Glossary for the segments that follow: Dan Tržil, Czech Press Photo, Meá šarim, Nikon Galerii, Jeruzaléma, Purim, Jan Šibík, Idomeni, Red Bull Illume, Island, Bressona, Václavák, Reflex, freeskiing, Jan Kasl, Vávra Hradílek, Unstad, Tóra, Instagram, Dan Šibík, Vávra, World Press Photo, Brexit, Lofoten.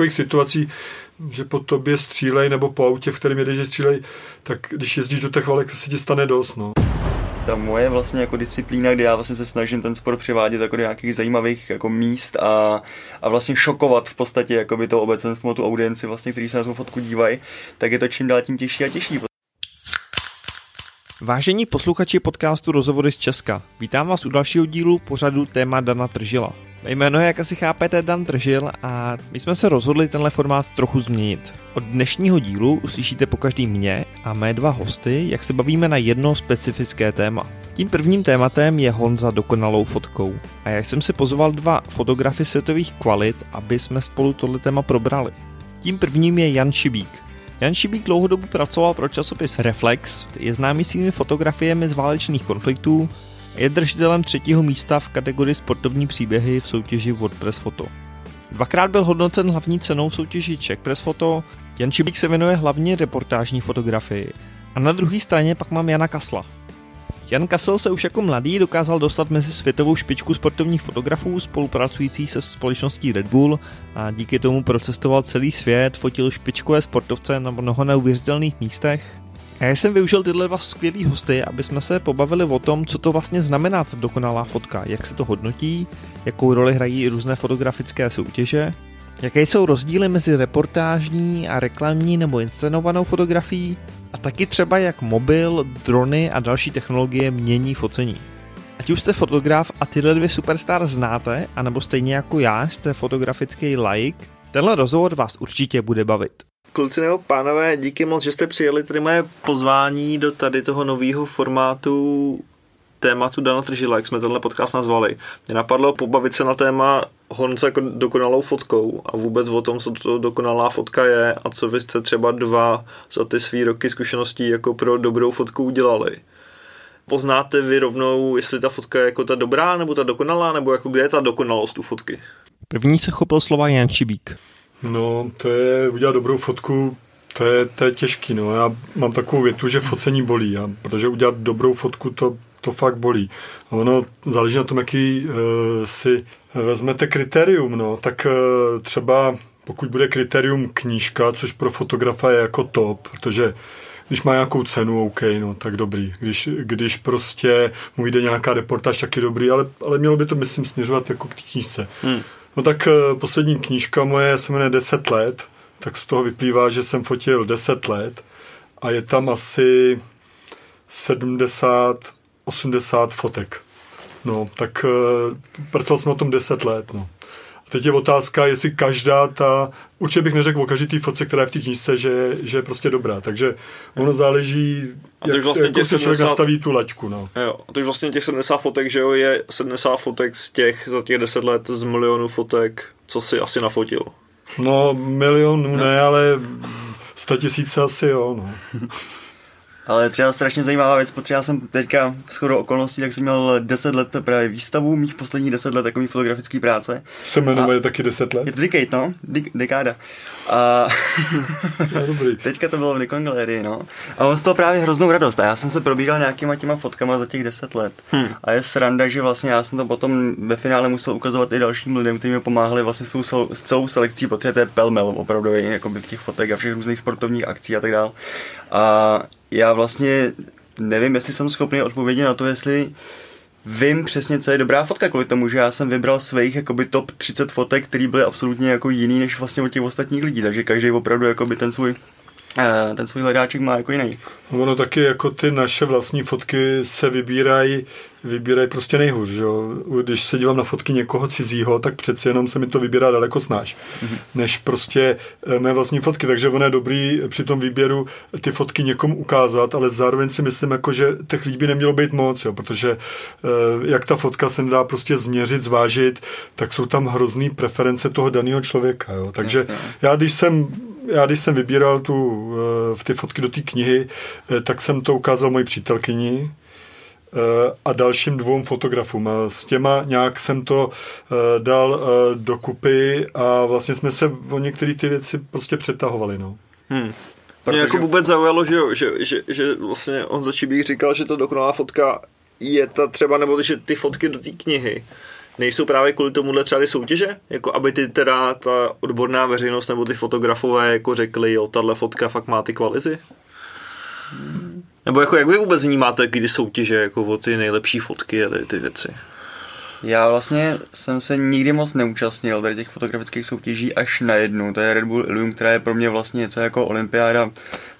takových situací, že po tobě střílej, nebo po autě, v kterém jedeš, že střílej, tak když jezdíš do těch válek, se ti stane dost, no. Ta moje vlastně jako disciplína, kdy já vlastně se snažím ten sport převádět jako do nějakých zajímavých jako míst a vlastně šokovat v podstatě jakoby to obecenstvo, tu audienci vlastně, kteří se na tu fotku dívají, tak je to čím dál tím těžší a těžší. Vážení posluchači podcastu Rozhovory z Česka, vítám vás u dalšího dílu pořadu téma Dana Tržila. Mé jméno je, jak asi chápete, Dan Tržil a my jsme se rozhodli tenhle formát trochu změnit. Od dnešního dílu uslyšíte pokaždý mě a mé dva hosty, jak se bavíme na jedno specifické téma. Tím prvním tématem je hon za dokonalou fotkou. A já jsem si pozval dva fotografy světových kvalit, aby jsme spolu tohle téma probrali. Tím prvním je Jan Šibík. Jan Šibík dlouhodobu pracoval pro časopis Reflex, je známý svými fotografiemi z válečných konfliktů, je držitelem 3. místa v kategorii sportovní příběhy v soutěži World Press Photo. Dvakrát byl hodnocen hlavní cenou v soutěži Czech Press Photo, Jan Šibík se věnuje hlavně reportážní fotografii. A na druhé straně pak mám Jana Kasla. Jan Kasl se už jako mladý dokázal dostat mezi světovou špičku sportovních fotografů spolupracujících se společností Red Bull a díky tomu procestoval celý svět, fotil špičkové sportovce na mnoho neuvěřitelných místech. A já jsem využil tyhle dva skvělý hosty, aby jsme se pobavili o tom, co to vlastně znamená ta dokonalá fotka, jak se to hodnotí, jakou roli hrají různé fotografické soutěže, jaké jsou rozdíly mezi reportážní a reklamní nebo inscenovanou fotografií a taky třeba jak mobil, drony a další technologie mění focení. Ať už jste fotograf a tyhle dvě superstar znáte, anebo stejně jako já jste fotografický laik, tenhle rozhovor vás určitě bude bavit. Kluci nebo pánové, díky moc, že jste přijeli tady moje pozvání do tady toho nového formátu tématu Dana Tržila, jak jsme tenhle podcast nazvali. Mě napadlo pobavit se na téma hon za dokonalou fotkou a vůbec o tom, co to dokonalá fotka je a co vy jste třeba dva za ty svý roky zkušeností jako pro dobrou fotku udělali. Poznáte vy rovnou, jestli ta fotka je jako ta dobrá nebo ta dokonalá, nebo jako kde je ta dokonalost u fotky? První se chopil slova Jan Šibík. No, to je udělat dobrou fotku, to je těžký. No. Já mám takovou větu, že focení bolí, protože udělat dobrou fotku to fakt bolí. A ono záleží na tom, jaký si vezmete kritérium. No. Tak třeba pokud bude kritérium knížka, což pro fotografa je jako top, protože když má nějakou cenu, OK, no, tak dobrý. Když prostě mu vyjde nějaká reportáž, tak je dobrý, ale mělo by to, myslím, směřovat jako k té knížce. No tak poslední knížka moje se jmenuje 10 let, tak z toho vyplývá, že jsem fotil 10 let a je tam asi 70-80 fotek. No, tak pracoval jsem na tom 10 let, no. A teď je otázka, jestli každá ta... Určitě bych neřekl o každý té fotce, která je v té knížce, že je prostě dobrá. Takže ono záleží, jak vlastně jako se člověk nastaví tu laťku. No. Jo, a to je vlastně těch 70 fotek, že jo, je 70 fotek z těch za těch 10 let z milionu fotek, co si asi nafotil. No, milionů ne, ale 100 000 asi jo, no. Ale třeba strašně zajímavá věc, protože já jsem teďka shodou okolností, tak jsem měl 10 let právě výstavu, mých posledních 10 let takový fotografický práce. Se jmenuje taky 10 let? Je to decade, no, dekáda. A dobrý. Teďka to bylo v Nikon Galerii, no. A on z toho právě hroznou radost a já jsem se probíral nějakýma těma fotkama za těch 10 let. A je sranda, že vlastně já jsem to potom ve finále musel ukazovat i dalším lidem, kteří mi pomáhali vlastně s celou selekcí, protože to je pelmel opravdu, jakoby v těch fotek a všech různých sportovních akcí a tak dál. A já vlastně nevím, jestli jsem schopný odpovědět na to, jestli vím přesně, co je dobrá fotka, kvůli tomu, že já jsem vybral svých jakoby top 30 fotek, které byly absolutně jako jiný než vlastně od těch ostatních lidí, takže každý opravdu jakoby ten svůj hledáček má jako jiný. Ono taky jako ty naše vlastní fotky se vybírají prostě nejhůř, že jo? Když se dívám na fotky někoho cizího, tak přeci jenom se mi to vybírá daleko snáš, než prostě mé vlastní fotky, takže ono je dobrý při tom výběru ty fotky někomu ukázat, ale zároveň si myslím, jako, že těch lidí by nemělo být moc, jo? Protože jak ta fotka se nedá prostě změřit, zvážit, tak jsou tam hrozný preference toho daného člověka, jo? Takže jasně. Já když jsem vybíral ty fotky do té knihy, tak jsem to ukázal mojí přítelkyni a dalším 2 fotografům. A s těma nějak jsem to dal dokupy a vlastně jsme se o některé ty věci prostě přetahovali. No. Mě jako vůbec zaujalo, že vlastně on za Šibík říkal, že ta dokonalá fotka je ta třeba, nebo že ty fotky do té knihy nejsou právě kvůli tomuhle třeba ty soutěže? Jako aby ty teda ta odborná veřejnost nebo ty fotografové jako řekli, jo, tahle fotka fakt má ty kvality? Nebo jako jak vy vůbec vnímáte ty soutěže jako o ty nejlepší fotky a ty věci? Já vlastně jsem se nikdy moc neúčastnil tady těch fotografických soutěží až na jednu. To je Red Bull Illume, která je pro mě vlastně něco jako olympiáda.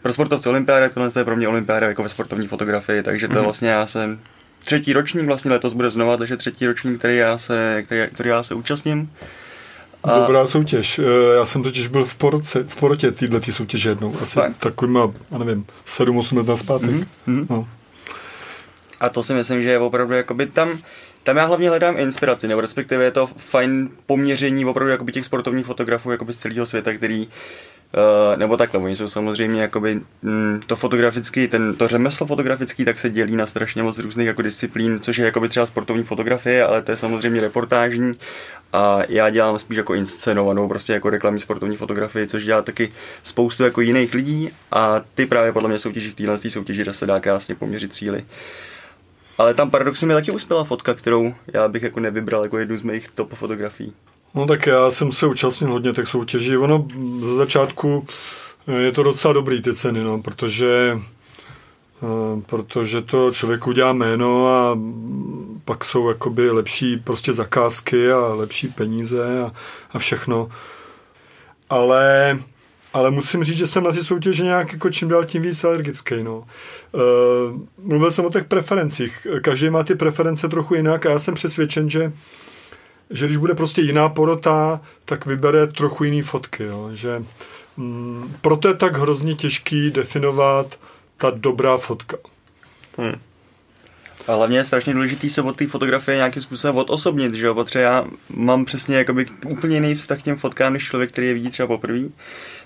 Pro sportovce olympiáda, tohle je pro mě olympiáda jako ve sportovní fotografii, takže to vlastně já jsem třetí ročník, vlastně letos bude znova, takže třetí ročník, který já se účastním. A... Dobrá soutěž. Já jsem totiž byl v porotě této soutěže jednou. Asi takovýma, já nevím, 7-8 let nazpátek. No. A to si myslím, že je opravdu jakoby tam já hlavně hledám inspiraci, nebo respektive je to fajn poměření opravdu jakoby těch sportovních fotografů jakoby z celého světa, který nebo takhle, oni jsou samozřejmě jakoby to fotografický, to řemeslo fotografický tak se dělí na strašně moc různých jako disciplín, což je jakoby třeba sportovní fotografie, ale to je samozřejmě reportážní a já dělám spíš jako inscenovanou, prostě jako reklamní sportovní fotografii, což dělá taky spoustu jako jiných lidí a ty právě podle mě soutěží v této soutěži, že se dá krásně poměřit síly. Ale tam paradoxně mi taky uspěla fotka, kterou já bych jako nevybral jako jednu z mých top fotografií. No tak já jsem se účastnil hodně těch soutěží. Ono za začátku je to docela dobrý ty ceny, no, protože to člověk udělá jméno a pak jsou jakoby lepší prostě zakázky a lepší peníze a všechno. Ale musím říct, že jsem na ty soutěže nějak jako čím dál tím víc alergický. No. Mluvil jsem o těch preferencích. Každý má ty preference trochu jinak a já jsem přesvědčen, že když bude prostě jiná porota, tak vybere trochu jiný fotky. Jo. Že, proto je tak hrozně těžký definovat ta dobrá fotka. A hlavně je strašně důležitý se od té fotografie nějakým způsobem odosobnit, že jo, protože já mám přesně jakoby úplně jiný vztah k těm fotkám, než člověk, který je vidí třeba poprvé.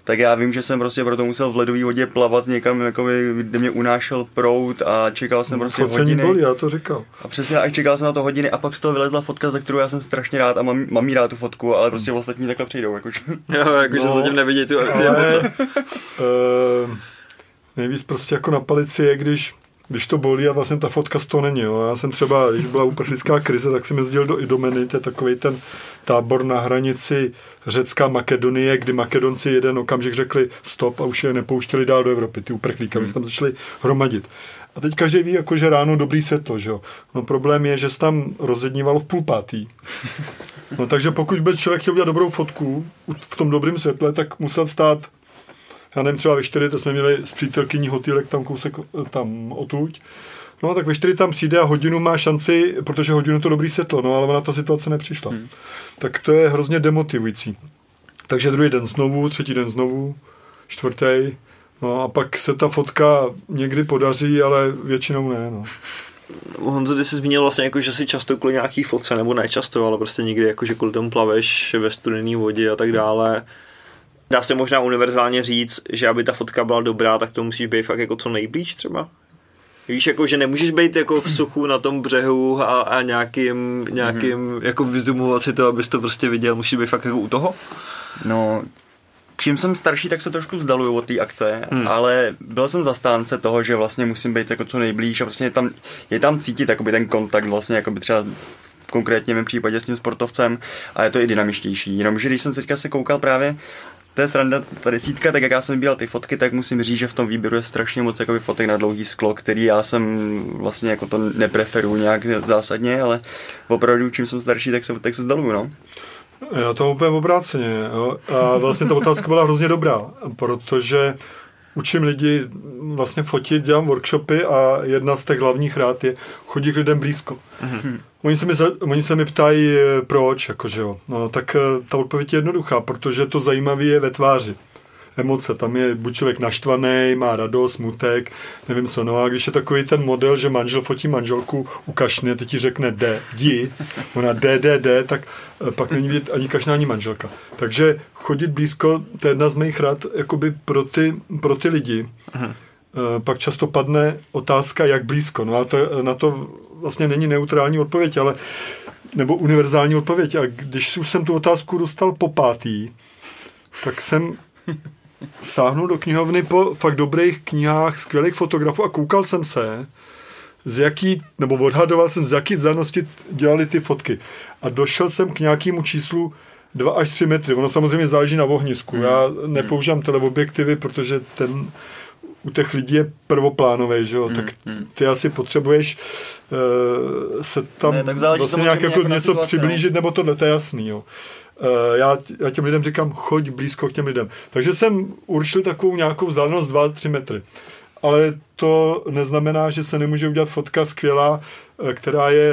Tak já vím, že jsem prostě proto musel v ledové vodě plavat někam, jakoby, kde mě unášel proud a čekal jsem prostě focení hodiny. Focení boli, já to říkal. A přesně, a čekal jsem na to hodiny a pak z toho vylezla fotka, za kterou já jsem strašně rád a mám jí rád tu fotku, ale prostě ostatní takhle přejdou, jakože. Jo, jakože no, zatím nevidí tu emoce. Nejvíc prostě jako na palici je, když to bolí a vlastně ta fotka z toho není. Jo. Já jsem třeba, když byla uprchlická krize, tak jsem jezdil do Idomeni, to je takovej ten tábor na hranici Řecka Makedonie, kdy Makedonci jeden okamžik řekli stop a už je nepouštěli dál do Evropy, ty uprchlíky, my jsme tam začali hromadit. A teď každý ví, jako, že ráno dobrý světlo, že jo. No problém je, že se tam rozednívalo v 4:30. No takže pokud by člověk chtěl udělat dobrou fotku v tom dobrým světle, tak musel vstát. Já nevím, třeba ve 4, to jsme měli s přítelkyní hotýlek tam kousek tam otuď. No tak ve 4 tam přijde a hodinu má šanci, protože hodinu to dobrý světlo, no ale ona ta situace nepřišla. Tak to je hrozně demotivující. Takže druhý den znovu, třetí den znovu, čtvrtý. No a pak se ta fotka někdy podaří, ale většinou ne, no. Honzo, ty jsi zmínil vlastně jako, že si často kvůli nějaký fotce, nebo nečasto, ale prostě někdy jako, že kvůli tomu plaveš ve studený vodě a tak dále. Dá se možná univerzálně říct, že aby ta fotka byla dobrá, tak to musíš být fakt jako co nejblíž třeba. Víš, jako, že nemůžeš být jako v suchu na tom břehu a nějakým jako vyzumovat si to, abys to prostě viděl, musíš být fakt jako u toho. No, čím jsem starší, tak se trošku vzdaluju od té akce, ale byl jsem zastánce toho, že vlastně musím být jako co nejblíž a vlastně je tam cítit jakoby ten kontakt vlastně jakoby třeba konkrétně v mém případě s tím sportovcem a je to i dynamičtější. Jenomže když jsem teďka se koukal právě to je sranda, ta desítka, tak jak já jsem vybíral ty fotky, tak musím říct, že v tom výběru je strašně moc jakoby fotek na dlouhý sklo, který já jsem vlastně jako to nepreferuji nějak zásadně, ale opravdu čím jsem starší, tak se vzdaluju, no. Já to úplně obráceně, jo. A vlastně ta otázka byla hrozně dobrá, protože učím lidi vlastně fotit, dělám workshopy a jedna z těch hlavních rád je chodit k lidem blízko. Oni se mi ptají, proč, jakože jo. No, tak ta odpověď je jednoduchá, protože to zajímavé je ve tváři. Emoce, tam je buď člověk naštvaný, má radost, smutek, nevím co. No a když je takový ten model, že manžel fotí manželku u kašny, teď ti řekne jdi, ona jde, tak pak není vidět ani kašna, ani manželka. Takže chodit blízko, to je jedna z mých rad, jakoby pro ty lidi. Pak často padne otázka, jak blízko. No a to, na to vlastně není neutrální odpověď, ale nebo univerzální odpověď. A když už jsem tu otázku dostal po 5, tak jsem sáhnul do knihovny po fakt dobrých knihách, skvělých fotografů a koukal jsem se, odhadoval jsem, z jaký vzdálenosti dělali ty fotky. A došel jsem k nějakému číslu 2 až 3 metry. Ono samozřejmě záleží na ohnisku. Já nepoužívám teleobjektivy, protože ten u těch lidí je prvoplánovej, že jo? Tak ty asi potřebuješ se tam vlastně nějak jako něco přiblížit, nebo tohle, to je jasný, jo. Já těm lidem říkám, choď blízko k těm lidem. Takže jsem určil takovou nějakou vzdálenost 2-3 metry. Ale to neznamená, že se nemůže udělat fotka skvělá, která je,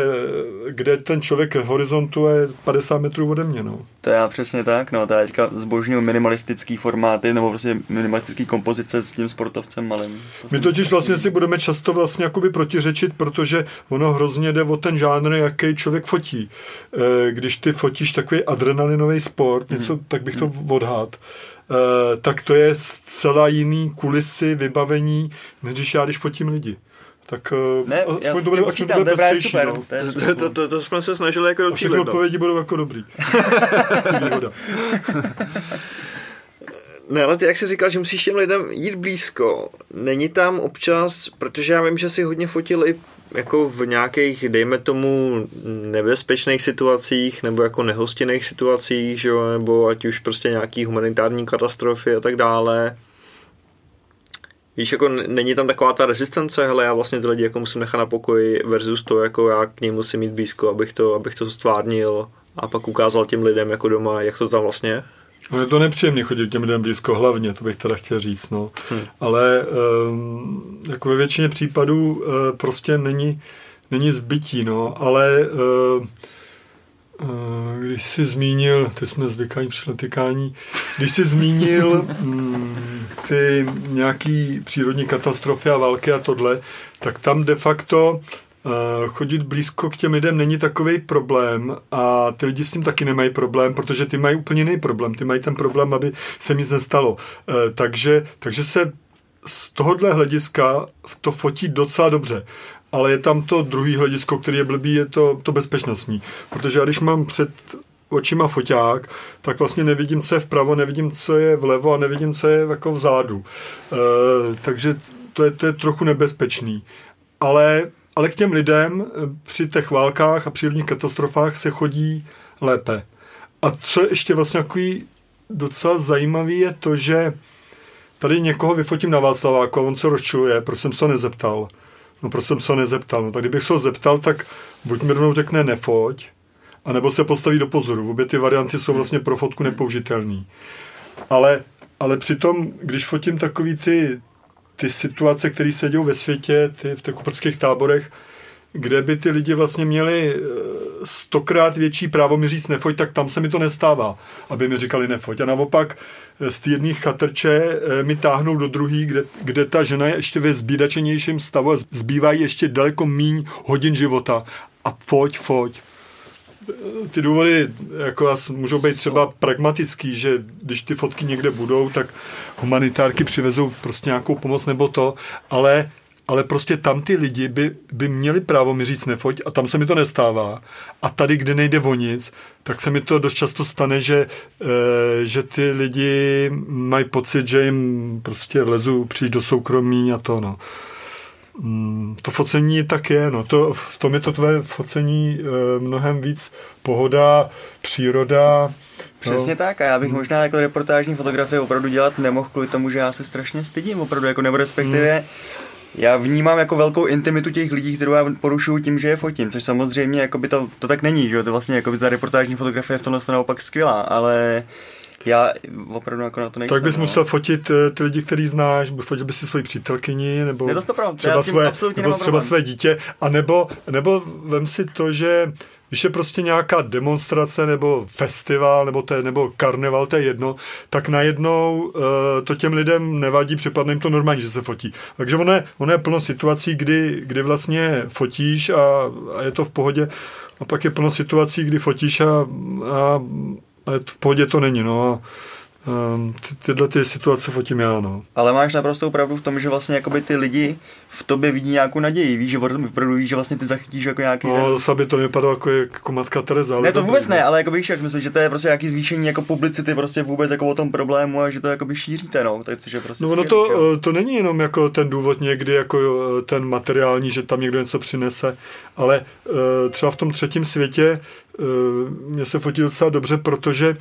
kde ten člověk horizontu je 50 metrů ode mě, no. To já přesně tak, no, já teďka zbožňuju minimalistický formáty, nebo prostě minimalistický kompozice s tím sportovcem malým. My totiž vlastně si budeme často vlastně jakoby protiřečit, protože ono hrozně jde o ten žánr, jaký člověk fotí. Když ty fotíš takový adrenalinový sport, něco, tak bych to odhad. Tak to je zcela jiný kulisy, vybavení, než já, když fotím lidi. Tak ne, já si tím počítám, to je právě super. No. To jsme se snažili jako docílit. A všechny odpovědi budou jako dobrý. Ne, ale ty, jak jsi říkal, že musíš těm lidem jít blízko, není tam občas, protože já vím, že jsi hodně fotil i jako v nějakých, dejme tomu, nebezpečných situacích, nebo jako nehostinných situacích, že jo, nebo ať už prostě nějaký humanitární katastrofy a tak dále. Víš, jako není tam taková ta rezistence, hele, já vlastně ty lidi jako musím nechat na pokoji versus to, jako já k němu musím jít blízko, abych to stvárnil a pak ukázal těm lidem jako doma, jak to tam vlastně je. No, je to nepříjemný chodit těm lidem blízko hlavně, to bych teda chtěl říct, no. Ale jako ve většině případů prostě není zbytí, no, ale když jsi zmínil, teď jsme zvykání přiletykání, když jsi zmínil ty nějaký přírodní katastrofy a války a tohle, tak tam de facto chodit blízko k těm lidem není takovej problém a ty lidi s tím taky nemají problém, protože ty mají úplně jiný problém, ty mají ten problém, aby se nic nestalo. Takže se z tohohle hlediska to fotí docela dobře. Ale je tam to druhý hledisko, který je blbý, je to bezpečnostní. Protože já když mám před očima foťák, tak vlastně nevidím, co je vpravo, nevidím, co je vlevo a nevidím, co je jako vzadu. Takže to je trochu nebezpečný. Ale k těm lidem při těch válkách a přírodních katastrofách se chodí lépe. A co je ještě vlastně takový docela zajímavý je to, že tady někoho vyfotím na Václaváku a on se rozčiluje, proč jsem se to nezeptal. No, tak kdybych se ho zeptal, tak buď mi rovnou řekne nefoť, anebo se postaví do pozoru. Obě ty varianty jsou vlastně pro fotku nepoužitelný. Ale přitom, když fotím takový ty situace, které se dějou ve světě, v těch uprchlických táborech, kde by ty lidi vlastně měli 100krát větší právo mi říct nefoť, tak tam se mi to nestává, aby mi říkali nefoť. A naopak z té jedných chatrče mi táhnou do druhý, kde ta žena je ještě ve zbídačenějším stavu a zbývají ještě daleko míň hodin života. A foť. Ty důvody jako můžou být třeba pragmatický, že když ty fotky někde budou, tak humanitárky přivezou prostě nějakou pomoc nebo to, ale prostě tam ty lidi by měli právo mi říct nefoť a tam se mi to nestává. A tady, kde nejde o nic, tak se mi to dost často stane, že ty lidi mají pocit, že jim prostě lezu příš do soukromí a to, no. To focení tak je, no. V tom je to tvé focení mnohem víc pohoda, příroda. Přesně no. Tak a já bych možná jako reportážní fotografii opravdu dělat nemohl kvůli tomu, že já se strašně stydím opravdu, jako nebo respektive já vnímám jako velkou intimitu těch lidí, kterou já porušuju tím, že je fotím, což samozřejmě jako by to tak není, že? To vlastně jako by ta reportážní fotografie v tomhle naopak skvělá, ale já opravdu jako na to nejsem. Tak bys musel fotit ty lidi, který znáš, fotil bys si svoji přítelkyni, nebo třeba své dítě, a nebo vem si to, že když je prostě nějaká demonstrace, nebo festival, nebo karneval, to je jedno, tak najednou to těm lidem nevadí, připadne jim to normálně, že se fotí. Takže ono je plno situací, kdy vlastně fotíš a je to v pohodě, a pak je plno situací, kdy fotíš a v pohodě to není, no. Tyhle ty situace fotím já, no. Ale máš naprostou pravdu v tom, že vlastně jakoby ty lidi v tobě vidí nějakou naději, víš, že opravdu víš, že vlastně ty zachytíš jako nějaký... No, zase by to nepadlo jako Matka Tereza. Ne, to vůbec ne, ale jakoby víš, jak myslím, že to je prostě nějaký zvýšení jako publicity prostě vůbec jako o tom problému a že to jakoby šíříte, no. Tak což je prostě no, to není jenom jako ten důvod někdy jako ten materiální, že tam někdo něco přinese, ale třeba v tom třetím světě mě se fotí docela dobře, protože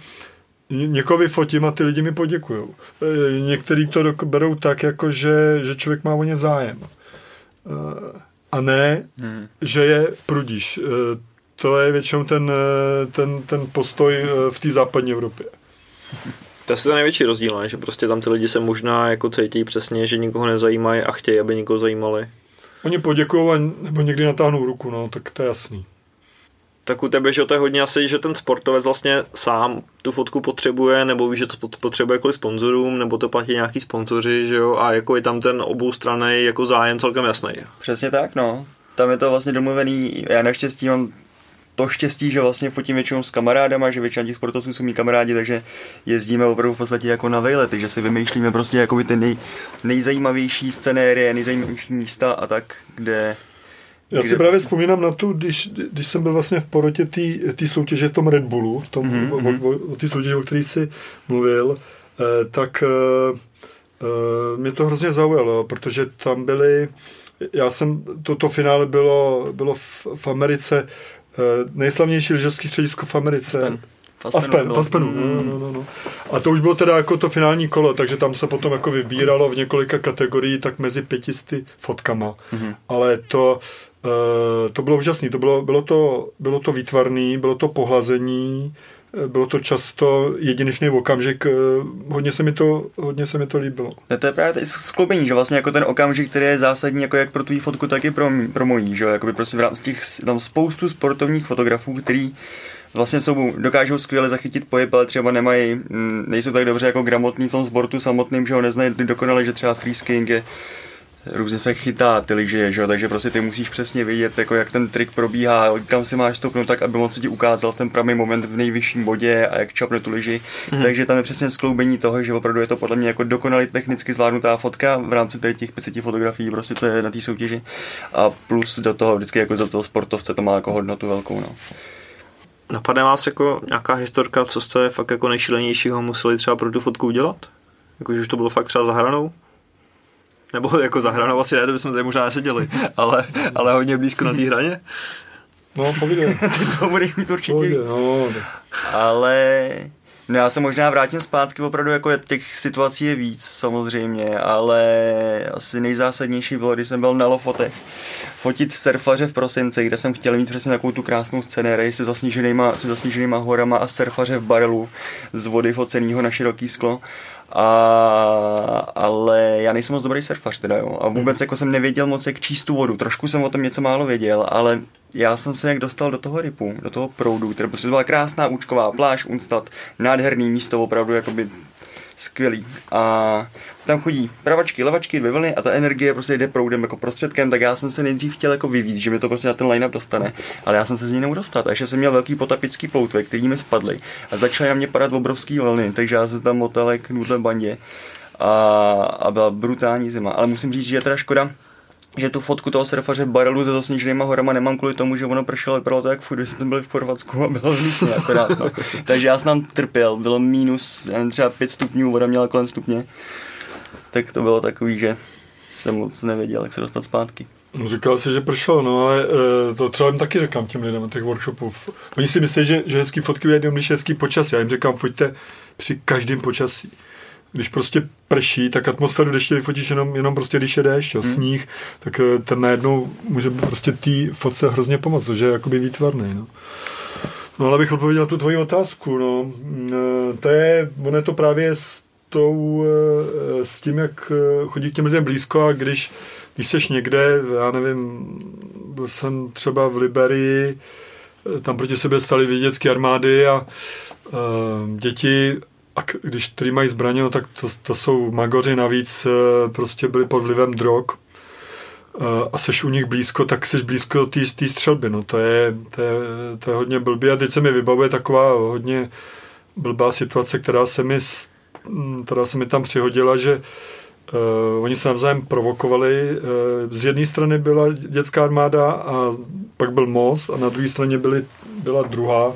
někoho vyfotím a ty lidi mi poděkujou. Některý to berou tak, jako že člověk má o ně zájem. A ne, že je prudíš. To je většinou ten postoj v té západní Evropě. To je asi ten největší rozdíl, ne? Že prostě tam ty lidi se možná jako cítí přesně, že nikoho nezajímají a chtějí, aby nikoho zajímali. Oni poděkují nebo někdy natáhnou ruku, no, tak to je jasný. Tak u tebe, že to je hodně asi, že ten sportovec vlastně sám tu fotku potřebuje, nebo víš, že to potřebuje kvůli sponzorům, nebo to platí nějaký sponzoři, že jo, a jako je tam ten oboustranný jako zájem celkem jasný. Přesně tak, no. Tam je to vlastně domluvený, já naštěstí mám to štěstí, že vlastně fotím většinou s kamarádama, že většina těch sportovců jsou mý kamarádi, takže jezdíme opravdu v podstatě jako na vejlety, že si vymýšlíme prostě jakoby ty nejzajímavější scenérie, nejzajímavější místa a tak, kde... Já si právě vzpomínám na to, když jsem byl vlastně v porotě té soutěže v tom Red Bullu, o té soutěži, o které jsi mluvil, tak mě to hrozně zaujalo, protože tam byly, toto finále bylo v Americe, nejslavnější lyžařské středisko v Americe. Aspenu. No. A to už bylo teda jako to finální kolo, takže tam se potom jako vybíralo v několika kategorií, tak mezi 500 fotkama. Mm-hmm. Ale to bylo úžasné, bylo to výtvarné, bylo to pohlazení, bylo to často jedinečný okamžik, hodně se mi to líbilo. To je právě skloubení, že vlastně jako ten okamžik, který je zásadní jako jak pro tvý fotku, tak i pro mojí, že jakoby prostě v rámci těch, tam spoustu sportovních fotografů, který vlastně dokážou skvěle zachytit pohyb, ale třeba nejsou tak dobře jako gramotní v tom sportu samotným, že ho neznají dokonale, že třeba freeskiing je různě se chytá ty lyže, že jo, takže prostě ty musíš přesně vědět, jako jak ten trik probíhá, kam si máš stoupnout tak, aby moc se ti ukázal ten pravý moment v nejvyšším bodě a jak čapne tu lyži. Mm-hmm. Takže tam je přesně skloubení toho, že opravdu je to podle mě jako dokonale technicky zvládnutá fotka v rámci těch 500 fotografií prostě co je na té soutěži a plus do toho vždycky jako za toho sportovce to má jako hodnotu velkou, no. Napadne vás jako nějaká historka, co jste fakt jako nejšilenějšího museli třeba pro tu fotku udělat? Jakože už to bylo fakt třeba za hranou? Nebo jako za hranou asi ne, to bychom tady možná neseděli, ale hodně blízko na té hraně? No, povídej. To bude mít určitě víc. No. Ale... No já se možná vrátím zpátky, opravdu jako těch situací je víc samozřejmě, ale asi nejzásadnější bylo, když jsem byl na Lofotech fotit surfaře v prosinci, kde jsem chtěl mít přesně takovou tu krásnou scenérii se zasněženýma horama a surfaře v barelu z vody focenýho na široký sklo. Ale já nejsem moc dobrý surfař teda, jo. A vůbec jako jsem nevěděl moc, jak číst tu vodu. Trošku jsem o tom něco málo věděl, ale já jsem se nějak dostal do toho ripu, do toho proudu, která byla krásná účková pláž, Unstad, nádherný místo, opravdu jakoby skvělý. A tam chodí pravačky, levačky, dvě vlny a ta energie prostě jde proudem jako prostředkem, tak já jsem se nejdřív chtěl jako vyvíjet, že mi to prostě na ten line-up dostane, ale já jsem se z něj neudostal, takže jsem měl velký potapický ploutve, který mi spadly a začaly na mě padat obrovský vlny, takže já jsem tam motal k nudle bandě a byla brutální zima, ale musím říct, že je teda škoda, že tu fotku toho surfaře v barelu se zasněženýma horama nemám kvůli tomu, že ono pršelo, vypadalo to jak furt, jsme byli v Chorvatsku a bylo zlísně akorát, no. Takže já jsem tam trpěl, bylo minus třeba 5 stupňů, voda měla kolem stupně, tak to bylo takový, že jsem moc nevěděl, jak se dostat zpátky. No, říkal jsi, že pršelo, no ale to třeba jim taky říkám těm lidem těch workshopů. Oni si myslí, že hezký fotky vyjednou, když je hezký počasí, já jim říkám, foťte při každém počasí. Když prostě prší, tak atmosféru deště vyfotíš jenom prostě, když je déšť, sníh, tak ten najednou může prostě té fotce hrozně pomoct, že je jakoby výtvarný, no. No ale abych odpověděl na tu tvoji otázku, no. Ono je to právě s tím, jak chodí k těm lidem blízko a když seš někde, já nevím, byl jsem třeba v Liberii, tam proti sobě staly věděcké armády a děti, a když tady mají zbraně, no, tak to jsou magoři, navíc prostě byli pod vlivem drog a seš u nich blízko, tak seš blízko té střelby, no to je hodně blbý a teď se mi vybavuje taková hodně blbá situace, která se mi která se mi tam přihodila, že oni se navzájem provokovali. Z jedné strany byla dětská armáda a pak byl most a na druhé straně byla druhá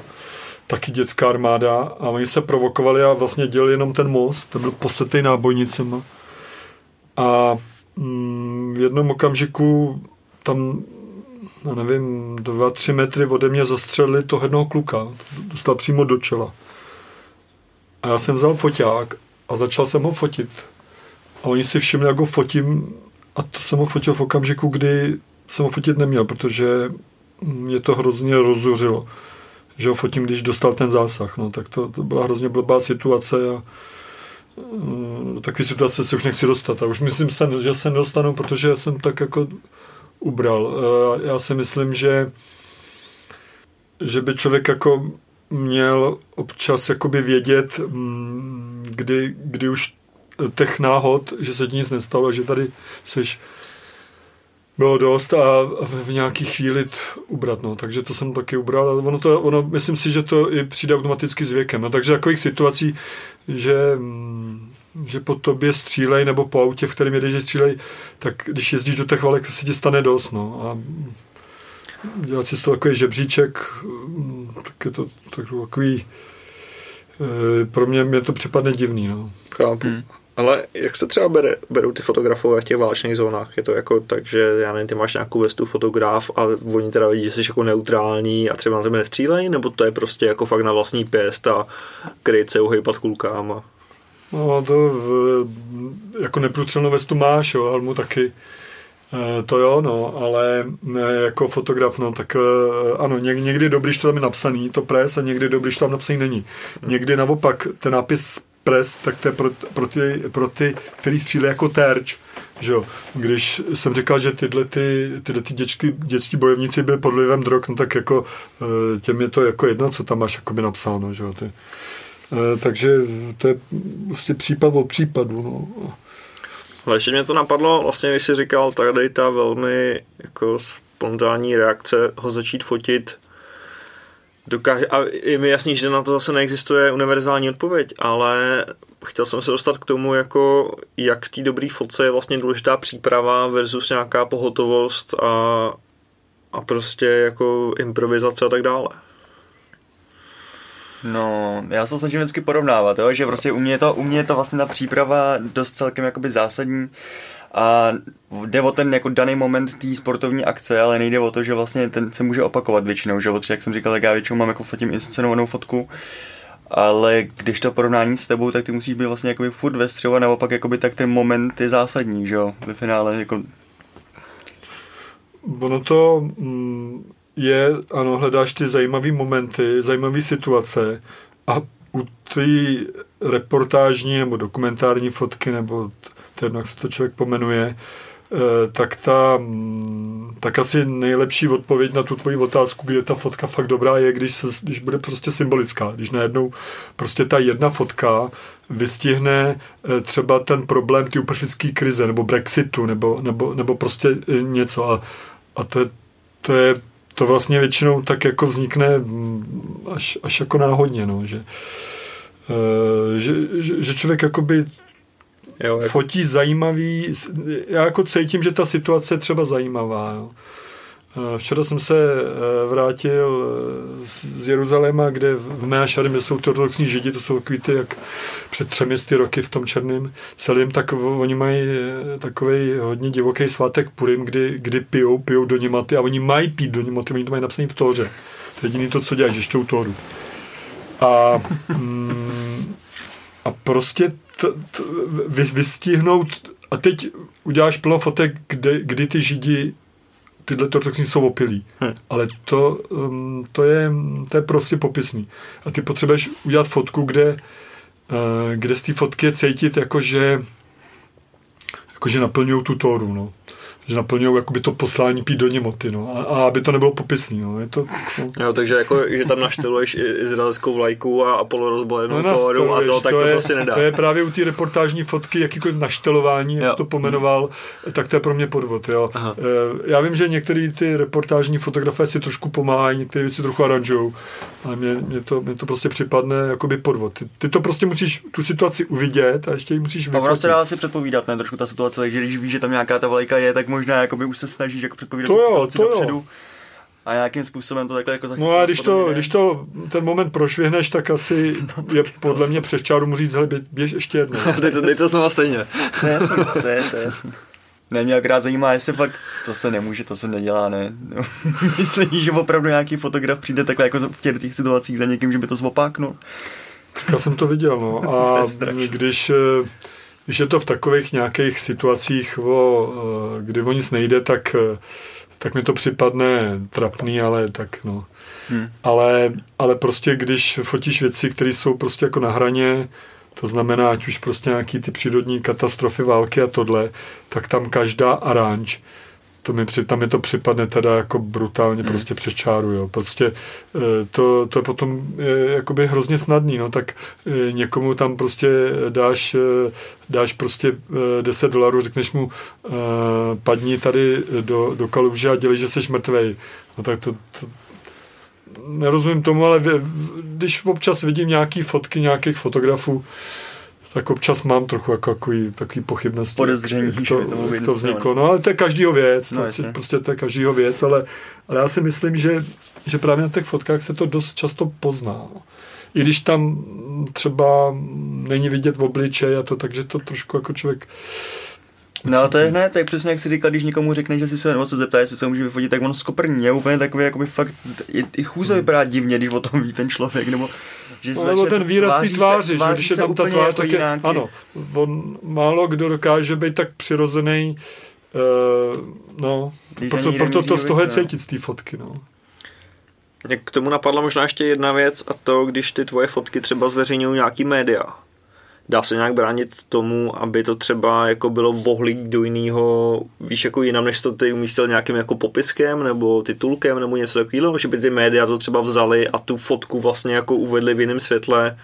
taky dětská armáda a oni se provokovali a vlastně dělali jenom ten most, ten byl posetej nábojnicema. A v jednom okamžiku tam, já nevím, 2-3 metry ode mě zastřelili toho jednoho kluka. Dostal přímo do čela. A já jsem vzal foťák a začal jsem ho fotit. A oni si všimli, jak ho fotím, a to jsem ho fotil v okamžiku, kdy jsem ho fotit neměl, protože mě to hrozně rozuřilo, že ho fotím, když dostal ten zásah. No, tak to byla hrozně blbá situace a do takové situace se už nechci dostat. A už myslím, že se nedostanu, protože jsem tak jako ubral. Já si myslím, že by člověk jako měl občas jakoby vědět, kdy už těch náhod, že se ti nic nestalo, že tady seš bylo dost a v nějaký chvíli ubrat, no. Takže to jsem taky ubral a ono, myslím si, že to i přijde automaticky s věkem, no. Takže takových situací, že po tobě střílej nebo po autě, v kterém jedeš, že střílej, tak když jezdíš do těch válek, se ti stane dost, no. A dělat si z toho takový žebříček, tak je to takový pro mě to připadne divný, no. Chápu. Ale jak se třeba berou ty fotografové v těch válečných zónách? Je to jako tak, že já nevím, ty máš nějakou vestu fotograf a oni teda vidí, že jsi jako neutrální a třeba na tebe nevstřílejí? Nebo to je prostě jako fakt na vlastní pěst a kryt se, uhejpat kulkám? No to jako neprůstřelnou vestu máš, jo, helmu taky. To jo, no, ale jako fotograf, no, tak ano, někdy je dobrý, že to tam je napsaný, to pres, a někdy je dobrý, že tam napsaný není. Někdy naopak ten nápis pres, tak to je pro ty, který střílí jako terč, že jo. Když jsem říkal, že tyhle ty dětští bojovníci byli pod vlivem drog, no tak jako těm je to jako jedno, co tam máš jakoby napsáno, že jo. Takže to je prostě případ od případu, no. Ale ještě mě to napadlo, vlastně, když jsi říkal, tady ta velmi jako spontánní reakce ho začít fotit dokáže, a je mi jasný, že na to zase neexistuje univerzální odpověď, ale chtěl jsem se dostat k tomu, jako jak v té dobré fotce je vlastně důležitá příprava versus nějaká pohotovost a prostě jako improvizace a tak dále. No, já se snažím vždycky porovnávat, jo? Že prostě u mě je to vlastně ta příprava dost celkem jakoby zásadní a jde o ten jako daný moment té sportovní akce, ale nejde o to, že vlastně ten se může opakovat většinou, že jak jsem říkal, tak já většinou mám jako fotím inscenovanou fotku, ale když to porovnání s tebou, tak ty musíš být vlastně jakoby furt ve střehu a naopak jakoby tak ten moment je zásadní, že jo, ve finále jako... Ono to... je, ano, hledáš ty zajímavé momenty, zajímavé situace a u ty reportážní nebo dokumentární fotky, nebo to, jak se to člověk pomenuje, tak asi nejlepší odpověď na tu tvoji otázku, kde ta fotka fakt dobrá je, když bude prostě symbolická, když najednou prostě ta jedna fotka vystihne třeba ten problém ty uprchlické krize, nebo Brexitu, nebo prostě něco a to vlastně většinou tak jako vznikne až jako náhodně, no, že člověk jakoby jo, jako... fotí zajímavý, já jako cítím, že ta situace je třeba zajímavá, jo. Včera jsem se vrátil z Jeruzaléma, kde v Meá šarim jsou ty ortodoxní židi, to jsou takový ty, jak před 300 roky v tom černém celém, tak oni mají takovej hodně divoký svátek Purim, kdy pijou do němaty a oni mají pít do němaty, oni to mají napsané v Tóře. To je jediné to, co děláš, že čtou Tóru. A prostě vystihnout a teď uděláš plno fotek, kdy ty židi tyhle ortodoxní jsou opilí. Ale to je prostě popisný. A ty potřebuješ udělat fotku, kde z té fotky je cítit, jakože naplňují tu Tóru. No. že naplňují jakoby to poslání pít do němoty, no, a aby to nebylo popisný, no, je to... No. Jo, takže jako, že tam našteluješ izraelskou vlajku a polorozbalenou tóru a to, tak to prostě nedá. To je právě u té reportážní fotky, jakýkoliv naštelování, jak to pomenoval, tak to je pro mě podvod, jo. Aha. Já vím, že některé ty reportážní fotografie si trošku pomáhají, některé věci trochu aranžujou, ale mě to prostě připadne jakoby podvod. Ty to prostě musíš tu situaci uvidět a ještě ji musíš vyfotit. A ono se dá asi předpovídat, ne, trošku ta situace, takže když víš, že tam nějaká ta vlajka je, tak možná jakoby už se snažíš jako předpovídat tu situaci dopředu. A nějakým způsobem to takhle jako zachytit. No a když to ten moment prošvihneš, tak asi je podle mě přes čáru mu říct, hele, běž ještě jednou. Dej to znova stejně. To je jasný. Ne, mě akorát zajímá, jestli fakt to se nemůže, to se nedělá, ne? Myslí, že opravdu nějaký fotograf přijde takhle jako v těch situacích za někým, že by to zvopáknul. Já jsem to viděl, no. A když je to v takových nějakých situacích, kdy o nic nejde, tak mi to připadne trapný, ale tak, no. Ale prostě, když fotíš věci, které jsou prostě jako na hraně, to znamená, ať už prostě nějaký ty přírodní katastrofy, války a tohle, tak tam každá aranž, tam mi to připadne teda jako brutálně prostě přes čáru, jo. Prostě to je potom jakoby hrozně snadný, no, tak někomu tam prostě dáš prostě $10, řekneš mu padni tady do kaluže a dělej, že seš mrtvej. No tak to nerozumím tomu, ale když občas vidím nějaký fotky nějakých fotografů, tak občas mám trochu jako takový pochybnosti. Podezření, jak to vzniklo. No, ale to je každýho věc. No, prostě to je každýho věc, ale já si myslím, že právě na těch fotkách se to dost často pozná. I když tam třeba není vidět v obličeji a to, takže to trošku jako člověk... No ale to je hned, tak přesně jak si říkal, když někomu řekneš, že si se moc zeptá, jestli se může vyfotit, tak ono skoprní, je úplně takový, jakoby fakt, i chůze vypadá divně, když o tom ví ten člověk, nebo... Že no, ten výraz té tváři, že když je tam ta tvář, tak je, ano, on málo kdo dokáže být tak přirozený, no, proto to z toho je cítit z té fotky, no. Mě k tomu napadla možná ještě jedna věc, a to, když ty tvoje fotky třeba zveřejňují nějaký média. Dá se nějak bránit tomu, aby to třeba jako bylo vohlík do jiného, víš, jako jinam, než to ty umístil nějakým jako popiskem nebo titulkem nebo něco takového, že by ty média to třeba vzali a tu fotku vlastně jako uvedli v jiném světle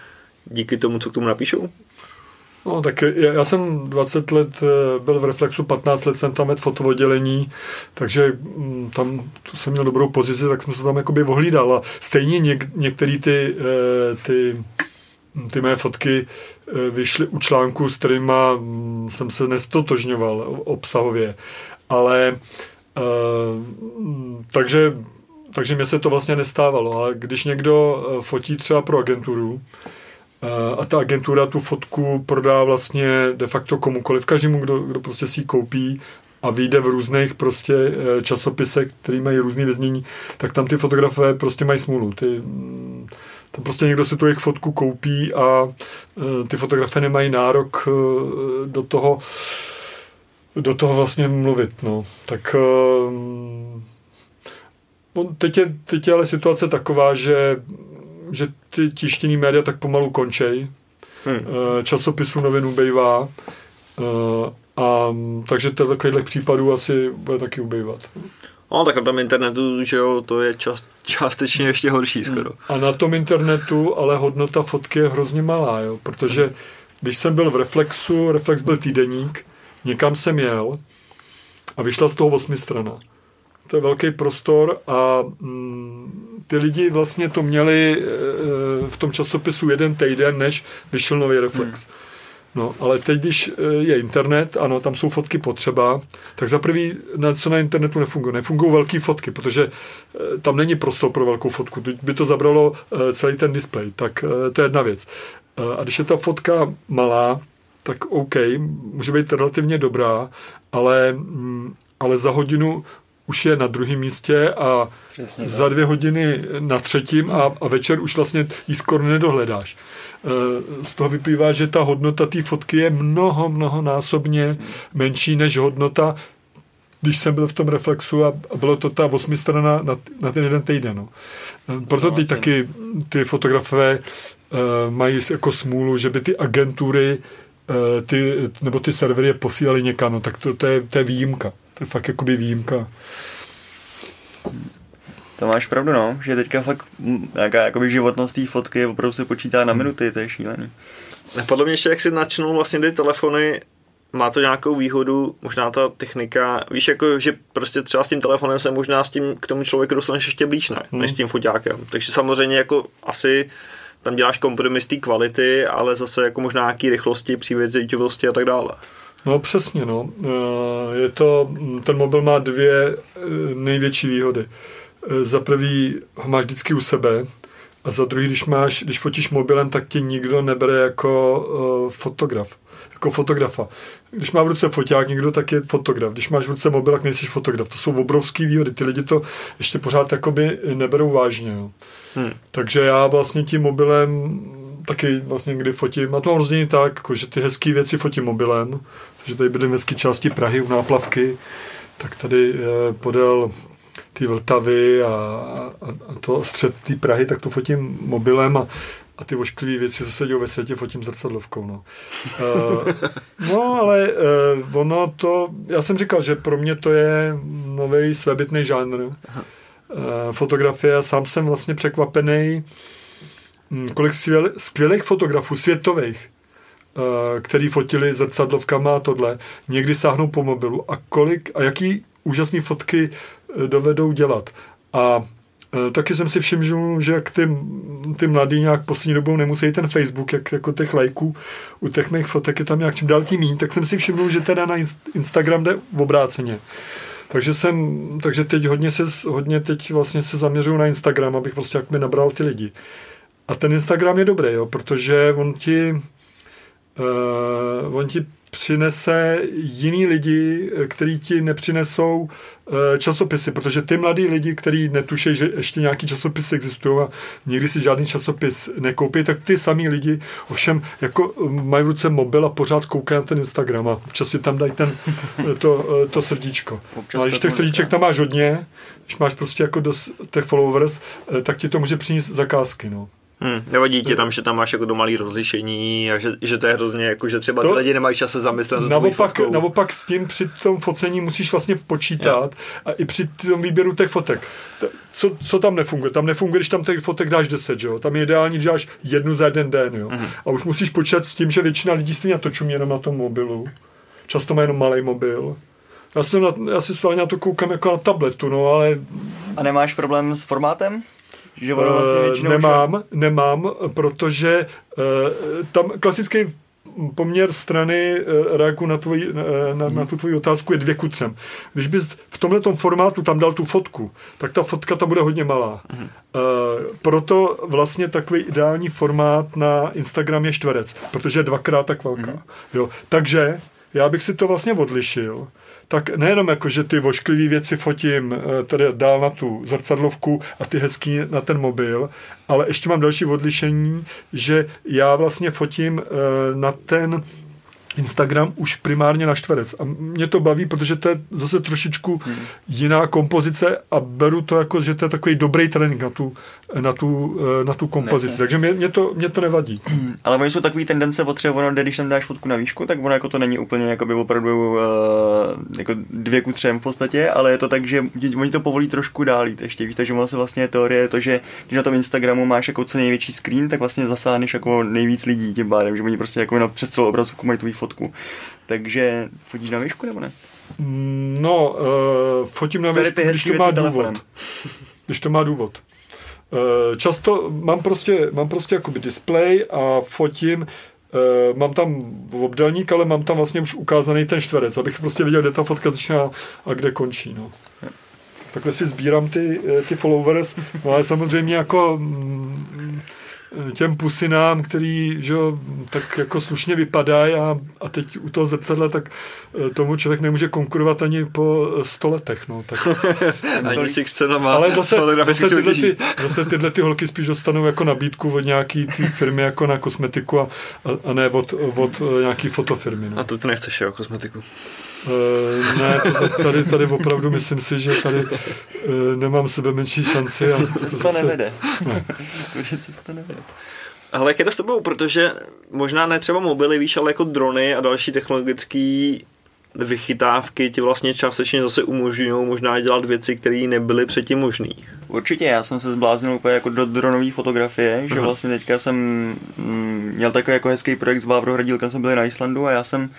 díky tomu, co k tomu napíšou? No tak já jsem 20 let byl v Reflexu, 15 let jsem tam vedl fotovodělení, takže tam jsem měl dobrou pozici, tak jsem to tam jakoby vohlídal a stejně některé ty mé fotky vyšly u článku, s kterýma jsem se nestotožňoval obsahově, ale takže mě se to vlastně nestávalo. A když někdo fotí třeba pro agenturu a ta agentura tu fotku prodá vlastně de facto komukoliv, každému, kdo prostě si ji koupí a vyjde v různých prostě časopisech, který mají různý vyznění, tak tam ty fotografové prostě mají smůlu. Tam prostě někdo si tu jejich fotku koupí a ty fotografie nemají nárok do toho vlastně mluvit, no. Tak teď je ale situace taková, že ty tištěný média tak pomalu končej. Časopisů, novin ubejvá a takže takových případů asi bude taky ubejvat. No, tak na tom internetu, že jo, to je částečně ještě horší skoro. A na tom internetu ale hodnota fotky je hrozně malá, jo, protože když jsem byl v Reflexu, Reflex byl týdeník, někam jsem jel a vyšla z toho 8 strana. To je velký prostor a ty lidi vlastně to měli v tom časopisu jeden týden, než vyšel nový Reflex. No, ale teď, když je internet, ano, tam jsou fotky potřeba, tak za prvý, co na internetu nefunguje. Nefungují velké fotky, protože tam není prostor pro velkou fotku. Teď by to zabralo celý ten displej, tak to je jedna věc. A když je ta fotka malá, tak OK, může být relativně dobrá, ale za hodinu už je na druhém místě a přesně, za 2 hodiny na třetím a večer už vlastně ji skoro nedohledáš. Z toho vyplývá, že ta hodnota té fotky je mnohonásobně menší než hodnota, když jsem byl v tom Reflexu a bylo to ta 8 strana na ten jeden týden. No. Proto teď taky ty fotografové mají jako smůlu, že by ty agentury nebo ty servery je posílali někam, no, tak to je výjimka. To je fakt jakoby výjimka. To máš pravdu, no, že teďka fakt nějaká jakoby životnost té fotky opravdu se počítá na minuty, to je šílený. Napadlo mě ještě, jak si načnou vlastně ty telefony, má to nějakou výhodu, možná ta technika, víš, jako, že prostě třeba s tím telefonem se možná s tím k tomu člověku dostaneš ještě blíž, ne? Než s tím foťákem. Takže samozřejmě jako asi tam děláš kompromis té kvality, ale zase jako možná nějaký rychlosti, přívětivosti a tak dále. No přesně, no. Je to, ten mobil má dvě největší výhody. Za prvý ho máš vždycky u sebe a za druhý, když fotíš mobilem, tak tě nikdo nebere jako fotografa. Když má v ruce foťák někdo, tak je fotograf. Když máš v ruce mobil, tak nejsi fotograf. To jsou obrovský výhody. Ty lidi to ještě pořád jakoby neberou vážně. Jo. Takže já vlastně tím mobilem taky vlastně někdy fotím. A to mám rozdělení tak, jako, že ty hezký věci fotím mobilem. Takže tady byly hezký části Prahy u náplavky. Tak tady podél ty Vltavy a to střed té Prahy, tak to fotím mobilem a ty ošklivé věci, co se dějou ve světě, fotím zrcadlovkou, no. Ono to, já jsem říkal, že pro mě to je novej svébytnej žánr fotografie. Sám jsem vlastně překvapený, kolik skvělých fotografů světových, který fotili zrcadlovkama a tohle, někdy sáhnou po mobilu a jaký úžasné fotky dovedou dělat. A taky jsem si všiml, že jak ty mladí nějak poslední dobou nemusí ten Facebook, jak jako těch lajků u těch mých fotek je tam nějak čím dál tím míň, tak jsem si všiml, že teda na Instagram jde obráceně. Takže teď hodně teď vlastně se zaměřuju na Instagram, abych prostě jak mi nabral ty lidi. A ten Instagram je dobrý, jo, protože on ti přinese jiný lidi, který ti nepřinesou časopisy, protože ty mladí lidi, kteří netuší, že ještě nějaký časopisy existují a nikdy si žádný časopis nekoupí, tak ty samý lidi ovšem jako mají v ruce mobil a pořád koukají na ten Instagram a občas si tam dají to srdíčko. Občas, ale když těch srdíček tam máš hodně, když máš prostě jako dost těch followers, tak ti to může přinést zakázky, no. Nevadí ti tam, že tam máš jako do malý rozlišení a že to je hrozně, jako, že třeba ty lidi nemají čas se zamyslet na tvojí fotkou. Naopak s tím při tom focení musíš vlastně počítat a i při tom výběru těch fotek. Co tam nefunguje? Tam nefunguje, když tam těch fotek dáš 10, jo? Tam je ideální, když dáš jednu za jeden den, jo? A už musíš počítat s tím, že většina lidí stejně točí jenom na tom mobilu. Často má jenom malej mobil. Já si stále na to koukám jako na tabletu, no ale... A nemáš problém s formátem? Že vlastně nemám, protože tam klasický poměr strany reagují na tu tvoji otázku je 2:3. Když bys v tomhletom formátu tam dal tu fotku, tak ta fotka tam bude hodně malá. Proto vlastně takový ideální formát na Instagram je 1/4, protože je 2x tak velká. Jo, takže já bych si to vlastně odlišil. Tak nejenom jako, že ty ošklivý věci fotím tady dál na tu zrcadlovku a ty hezký na ten mobil, ale ještě mám další odlišení, že já vlastně fotím na ten Instagram už primárně na 1/4. A mě to baví, protože to je zase trošičku jiná kompozice a beru to jako, že to je takový dobrý trénink na tu kompozici. Takže mě to nevadí. Ale oni jsou takový tendence potřeba, ono, když tam dáš fotku na výšku, tak ono jako to není úplně jakoby opravdu jako 2:3 v podstatě, ale je to tak, že oni to povolí trošku dál jít ještě víc, takže vlastně teorie je to, že když na tom Instagramu máš jako co největší screen, tak vlastně zasáhneš jako nejvíc lidí tím pádem, že oni prostě jako přes celou obrazovku mají tvoji fotku. Takže fotíš na výšku, nebo ne? No, fotím na výšku, když to má důvod. Často mám prostě jakoby display a fotím, mám tam obdélník, ale mám tam vlastně už ukázaný ten 1/4, abych prostě viděl, kde ta fotka začíná a kde končí, no. Takhle si sbírám ty followers, no, ale samozřejmě jako těm pusinám, který, že jo, tak jako slušně vypadají a teď u toho zrcadla, tak tomu člověk nemůže konkurovat ani po 100 letech, no. Tak, ani s těch scénama. Ale zase tyhle holky spíš dostanou jako nabídku od nějaký ty firmy jako na kosmetiku a ne od nějaký fotofirmy, no. A to ty nechceš, jo, kosmetiku? Ne, tady opravdu myslím si, že tady nemám sebe menší šanci. Cesta nevede. Ale jak je to s tebou, protože možná ne třeba mobily, víš, ale jako drony a další technologické vychytávky ti vlastně částečně zase umožňují možná dělat věci, které nebyly předtím možné. Určitě, já jsem se zbláznil úplně jako do dronové fotografie, že vlastně teďka jsem měl takový jako hezký projekt s Vávrou Hradílkem, jsme byli na Islandu a já jsem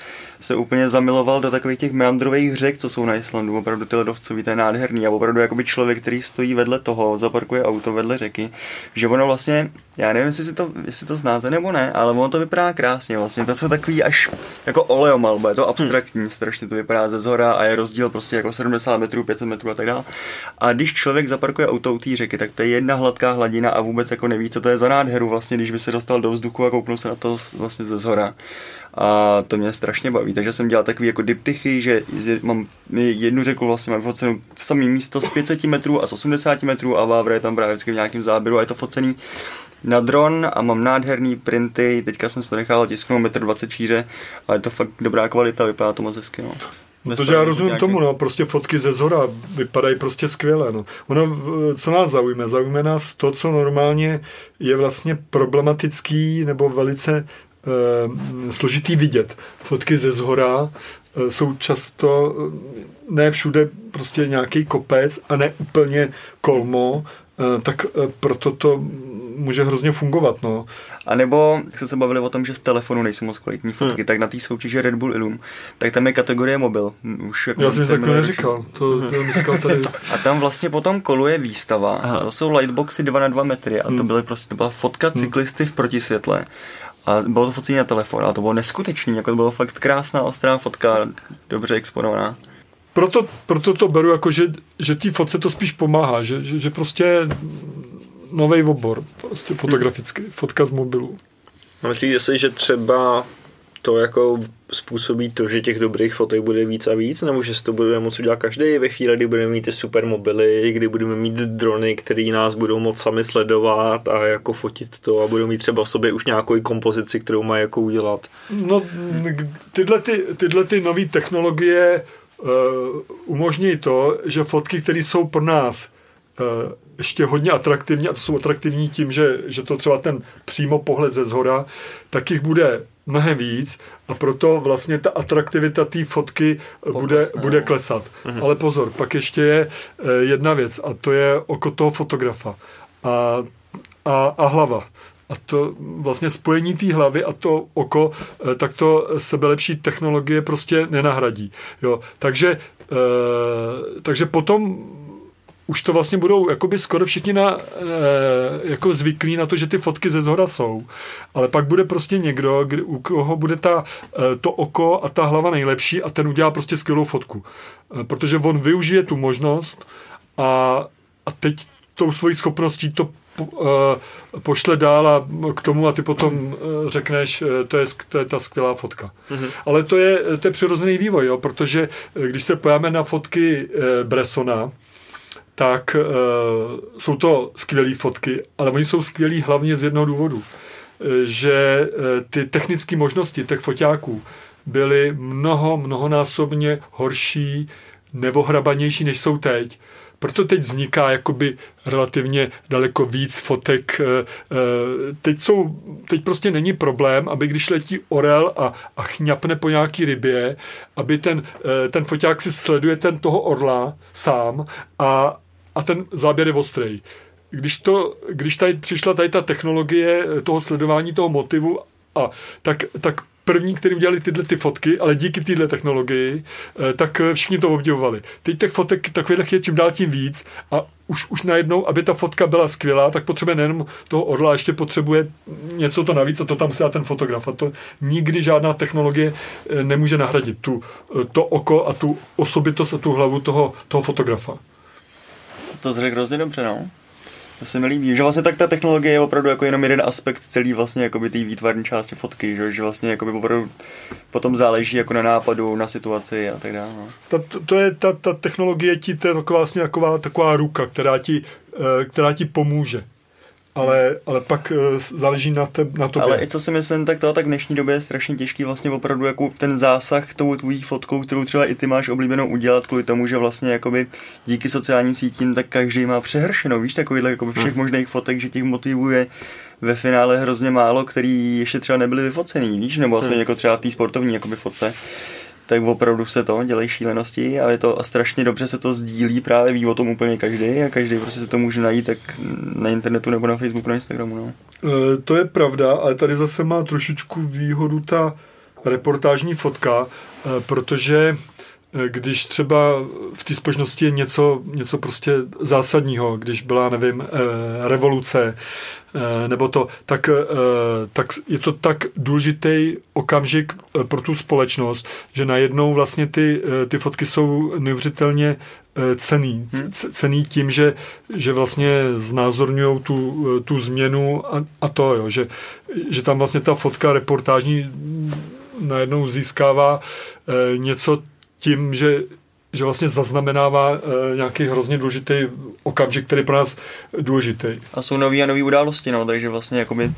se úplně zamiloval do takových těch meandrových řek, co jsou na Islandu, opravdu ty ledovcový, to je nádherný a opravdu jakoby člověk, který stojí vedle toho, zaparkuje auto vedle řeky, že ono vlastně, já nevím, jestli to znáte nebo ne, ale ono to vypadá krásně vlastně, to jsou takový až jako oleomalba, je to abstraktní, strašně to vypadá ze zhora a je rozdíl prostě jako 70 metrů, 500 metrů a tak dále. A když člověk zaparkuje auto u té řeky, tak to je jedna hladká hladina a vůbec jako neví, co to je za nádheru vlastně, když by se dostal do vzduchu a kouknul se na to vlastně ze zhora. A to mě strašně baví, takže jsem dělal takový jako diptychy, že mám jednu řeku vlastně, mám focenou samý místo z 500 metrů a z 80 metrů a Vávra je tam právě v nějakém záběru a je to focený na dron a mám nádherný printy, teďka jsem se to nechal tisknout 1,20 m šíře a je to fakt dobrá kvalita, vypadá to moc hezky, no. Protože já rozumím tomu, no, prostě fotky ze zhora vypadají prostě skvěle, no. Ono, co nás zaujme? Zaujme nás to, co normálně je vlastně problematický nebo velice složitý vidět. Fotky ze zhora jsou často ne všude prostě nějaký kopec a ne úplně kolmo, tak proto to může hrozně fungovat, no. A nebo, jak jsme se bavili o tom, že z telefonu nejsou moc kvalitní fotky, tak na té soutěži Red Bull Illume, tak tam je kategorie mobil. Už jako já jsem to neříkal, to neříkal tady. A tam vlastně potom koluje výstava. Aha. To jsou lightboxy 2x2 metry a to byla fotka cyklisty v protisvětle. A bylo to focení na telefon, a to bylo neskutečný, jako to bylo fakt krásná, ostrá fotka, dobře exponovaná. Proto to beru jako, že té fotce to spíš pomáhá, že prostě novej obor, prostě fotografický, fotka z mobilu. A myslíte si, že třeba to jako způsobí to, že těch dobrých fotek bude víc a víc, nebo že si to budeme moci udělat každý ve chvíli, kdy budeme mít ty super mobily, kdy budeme mít drony, které nás budou moc sami sledovat a jako fotit to a budou mít třeba v sobě už nějakou kompozici, kterou mají jako udělat? No, tyhle ty nové technologie umožní to, že fotky, které jsou pro nás ještě hodně atraktivní, a to jsou atraktivní tím, že to třeba ten přímo pohled ze zhora, tak jich bude mnohem víc a proto vlastně ta atraktivita té fotky bude klesat. Mhm. Ale pozor, pak ještě je jedna věc a to je oko toho fotografa a hlava. A to vlastně spojení té hlavy a to oko, tak to sebelepší technologie prostě nenahradí. Jo, takže potom už to vlastně budou jakoby skoro všichni jako zvyklí na to, že ty fotky ze zhora jsou. Ale pak bude prostě někdo, u koho bude to oko a ta hlava nejlepší a ten udělá prostě skvělou fotku. Protože on využije tu možnost a teď tou svojí schopností to pošle dál a k tomu a ty potom řekneš, to je ta skvělá fotka. Mm-hmm. Ale to je přirozený vývoj, jo? Protože když se pojáme na fotky Bressona, tak jsou to skvělé fotky, ale oni jsou skvělí hlavně z jednoho důvodu, že ty technické možnosti těch foťáků byly mnohonásobně horší, neohrabanější, než jsou teď. Proto teď vzniká jakoby relativně daleko víc fotek. Teď prostě není problém, aby když letí orel a chňapne po nějaký rybě, aby ten foťák si sleduje toho orla sám a ten záběr je ostrej. Když tady přišla ta technologie toho sledování toho motivu, tak první, který udělali tyhle ty fotky, ale díky téhle technologii, tak všichni to obdivovali. Teď těch fotek takových je čím dál tím víc a už najednou, aby ta fotka byla skvělá, tak potřebuje nejenom toho orla, ještě potřebuje něco to navíc a to tam musí dát ten fotograf. A to nikdy žádná technologie nemůže nahradit. To oko a tu osobitost a tu hlavu toho fotografa. To řekl hrozně dobře, no. To se mi líbí, že vlastně tak ta technologie je opravdu jako jenom jeden aspekt celý vlastně jakoby té výtvarné části fotky, že vlastně jakoby opravdu potom záleží jako na nápadu, na situaci a tak dále. No. To je ta technologie to je taková ruka, která ti pomůže. Ale pak záleží na tobě. Ale i co si myslím, tak v dnešní době je strašně těžký vlastně opravdu jako ten zásah tou tvojí fotkou, kterou třeba i ty máš oblíbenou udělat kvůli tomu, že vlastně jakoby díky sociálním sítím tak každý má přehršeno, víš, takovýhle jakoby všech možných fotek, že těch motivuje ve finále hrozně málo, který ještě třeba nebyly vyfocený, víš, nebo aspoň jako třeba v té sportovní jakoby fotce. tak opravdu se to dělají šílenosti a je to a strašně dobře se to sdílí, právě ví o tom úplně každý a každý prostě se to může najít tak na internetu nebo na Facebooku, na Instagramu. No. To je pravda, ale tady zase má trošičku výhodu ta reportážní fotka, protože když třeba v té společnosti je něco prostě zásadního, když byla, nevím, revoluce, nebo to, tak je to tak důležitý okamžik pro tu společnost, že najednou vlastně ty fotky jsou neuvěřitelně cený. Cený tím, že vlastně znázorňujou tu změnu a to, jo, že tam vlastně ta fotka reportážní najednou získává něco tím, že vlastně zaznamenává nějaký hrozně důležitý okamžik, který je pro nás důležitý. A jsou nový a nový události, no, takže vlastně jakoby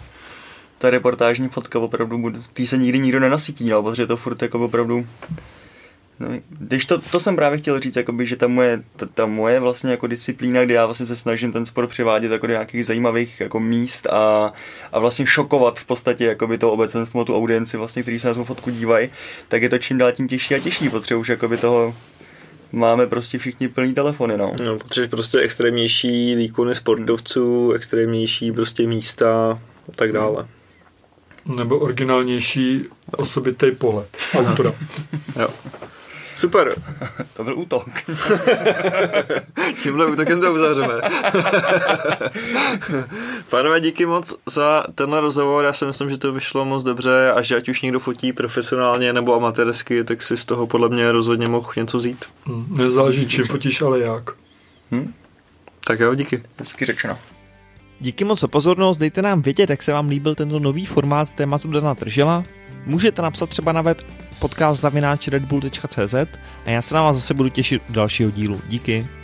ta reportážní fotka opravdu, tý se nikdo nenasytí, no, protože to furt jako opravdu... No, když to jsem právě chtěl říct, jakoby, že ta moje vlastně jako disciplína, kdy já vlastně se snažím ten sport přivádět jako do nějakých zajímavých jako míst a vlastně šokovat v podstatě jakoby to obecenstvo, tu audienci, vlastně, kteří se na tu fotku dívají, tak je to čím dál tím těžší a těžší, protože už jakoby toho máme prostě všichni plný telefony, no. No, potřebuješ prostě extrémnější výkony sportovců, extrémnější prostě místa a tak dále. Nebo originálnější osobitý pohled autora. Jo. Super. To byl útok. Tímhle útokem to uzavřeme. Pánové, díky moc za tenhle rozhovor. Já si myslím, že to vyšlo moc dobře a že ať už někdo fotí profesionálně nebo amatérsky, tak si z toho podle mě rozhodně mohl něco vzít. Nezáleží, čím fotíš, ale jak. Tak jo, díky. Hezky řečeno. Díky moc za pozornost, dejte nám vědět, jak se vám líbil tento nový formát tématu Dana Tržela. Můžete napsat třeba na web podcast@redbull.cz a já se na vás zase budu těšit u dalšího dílu. Díky.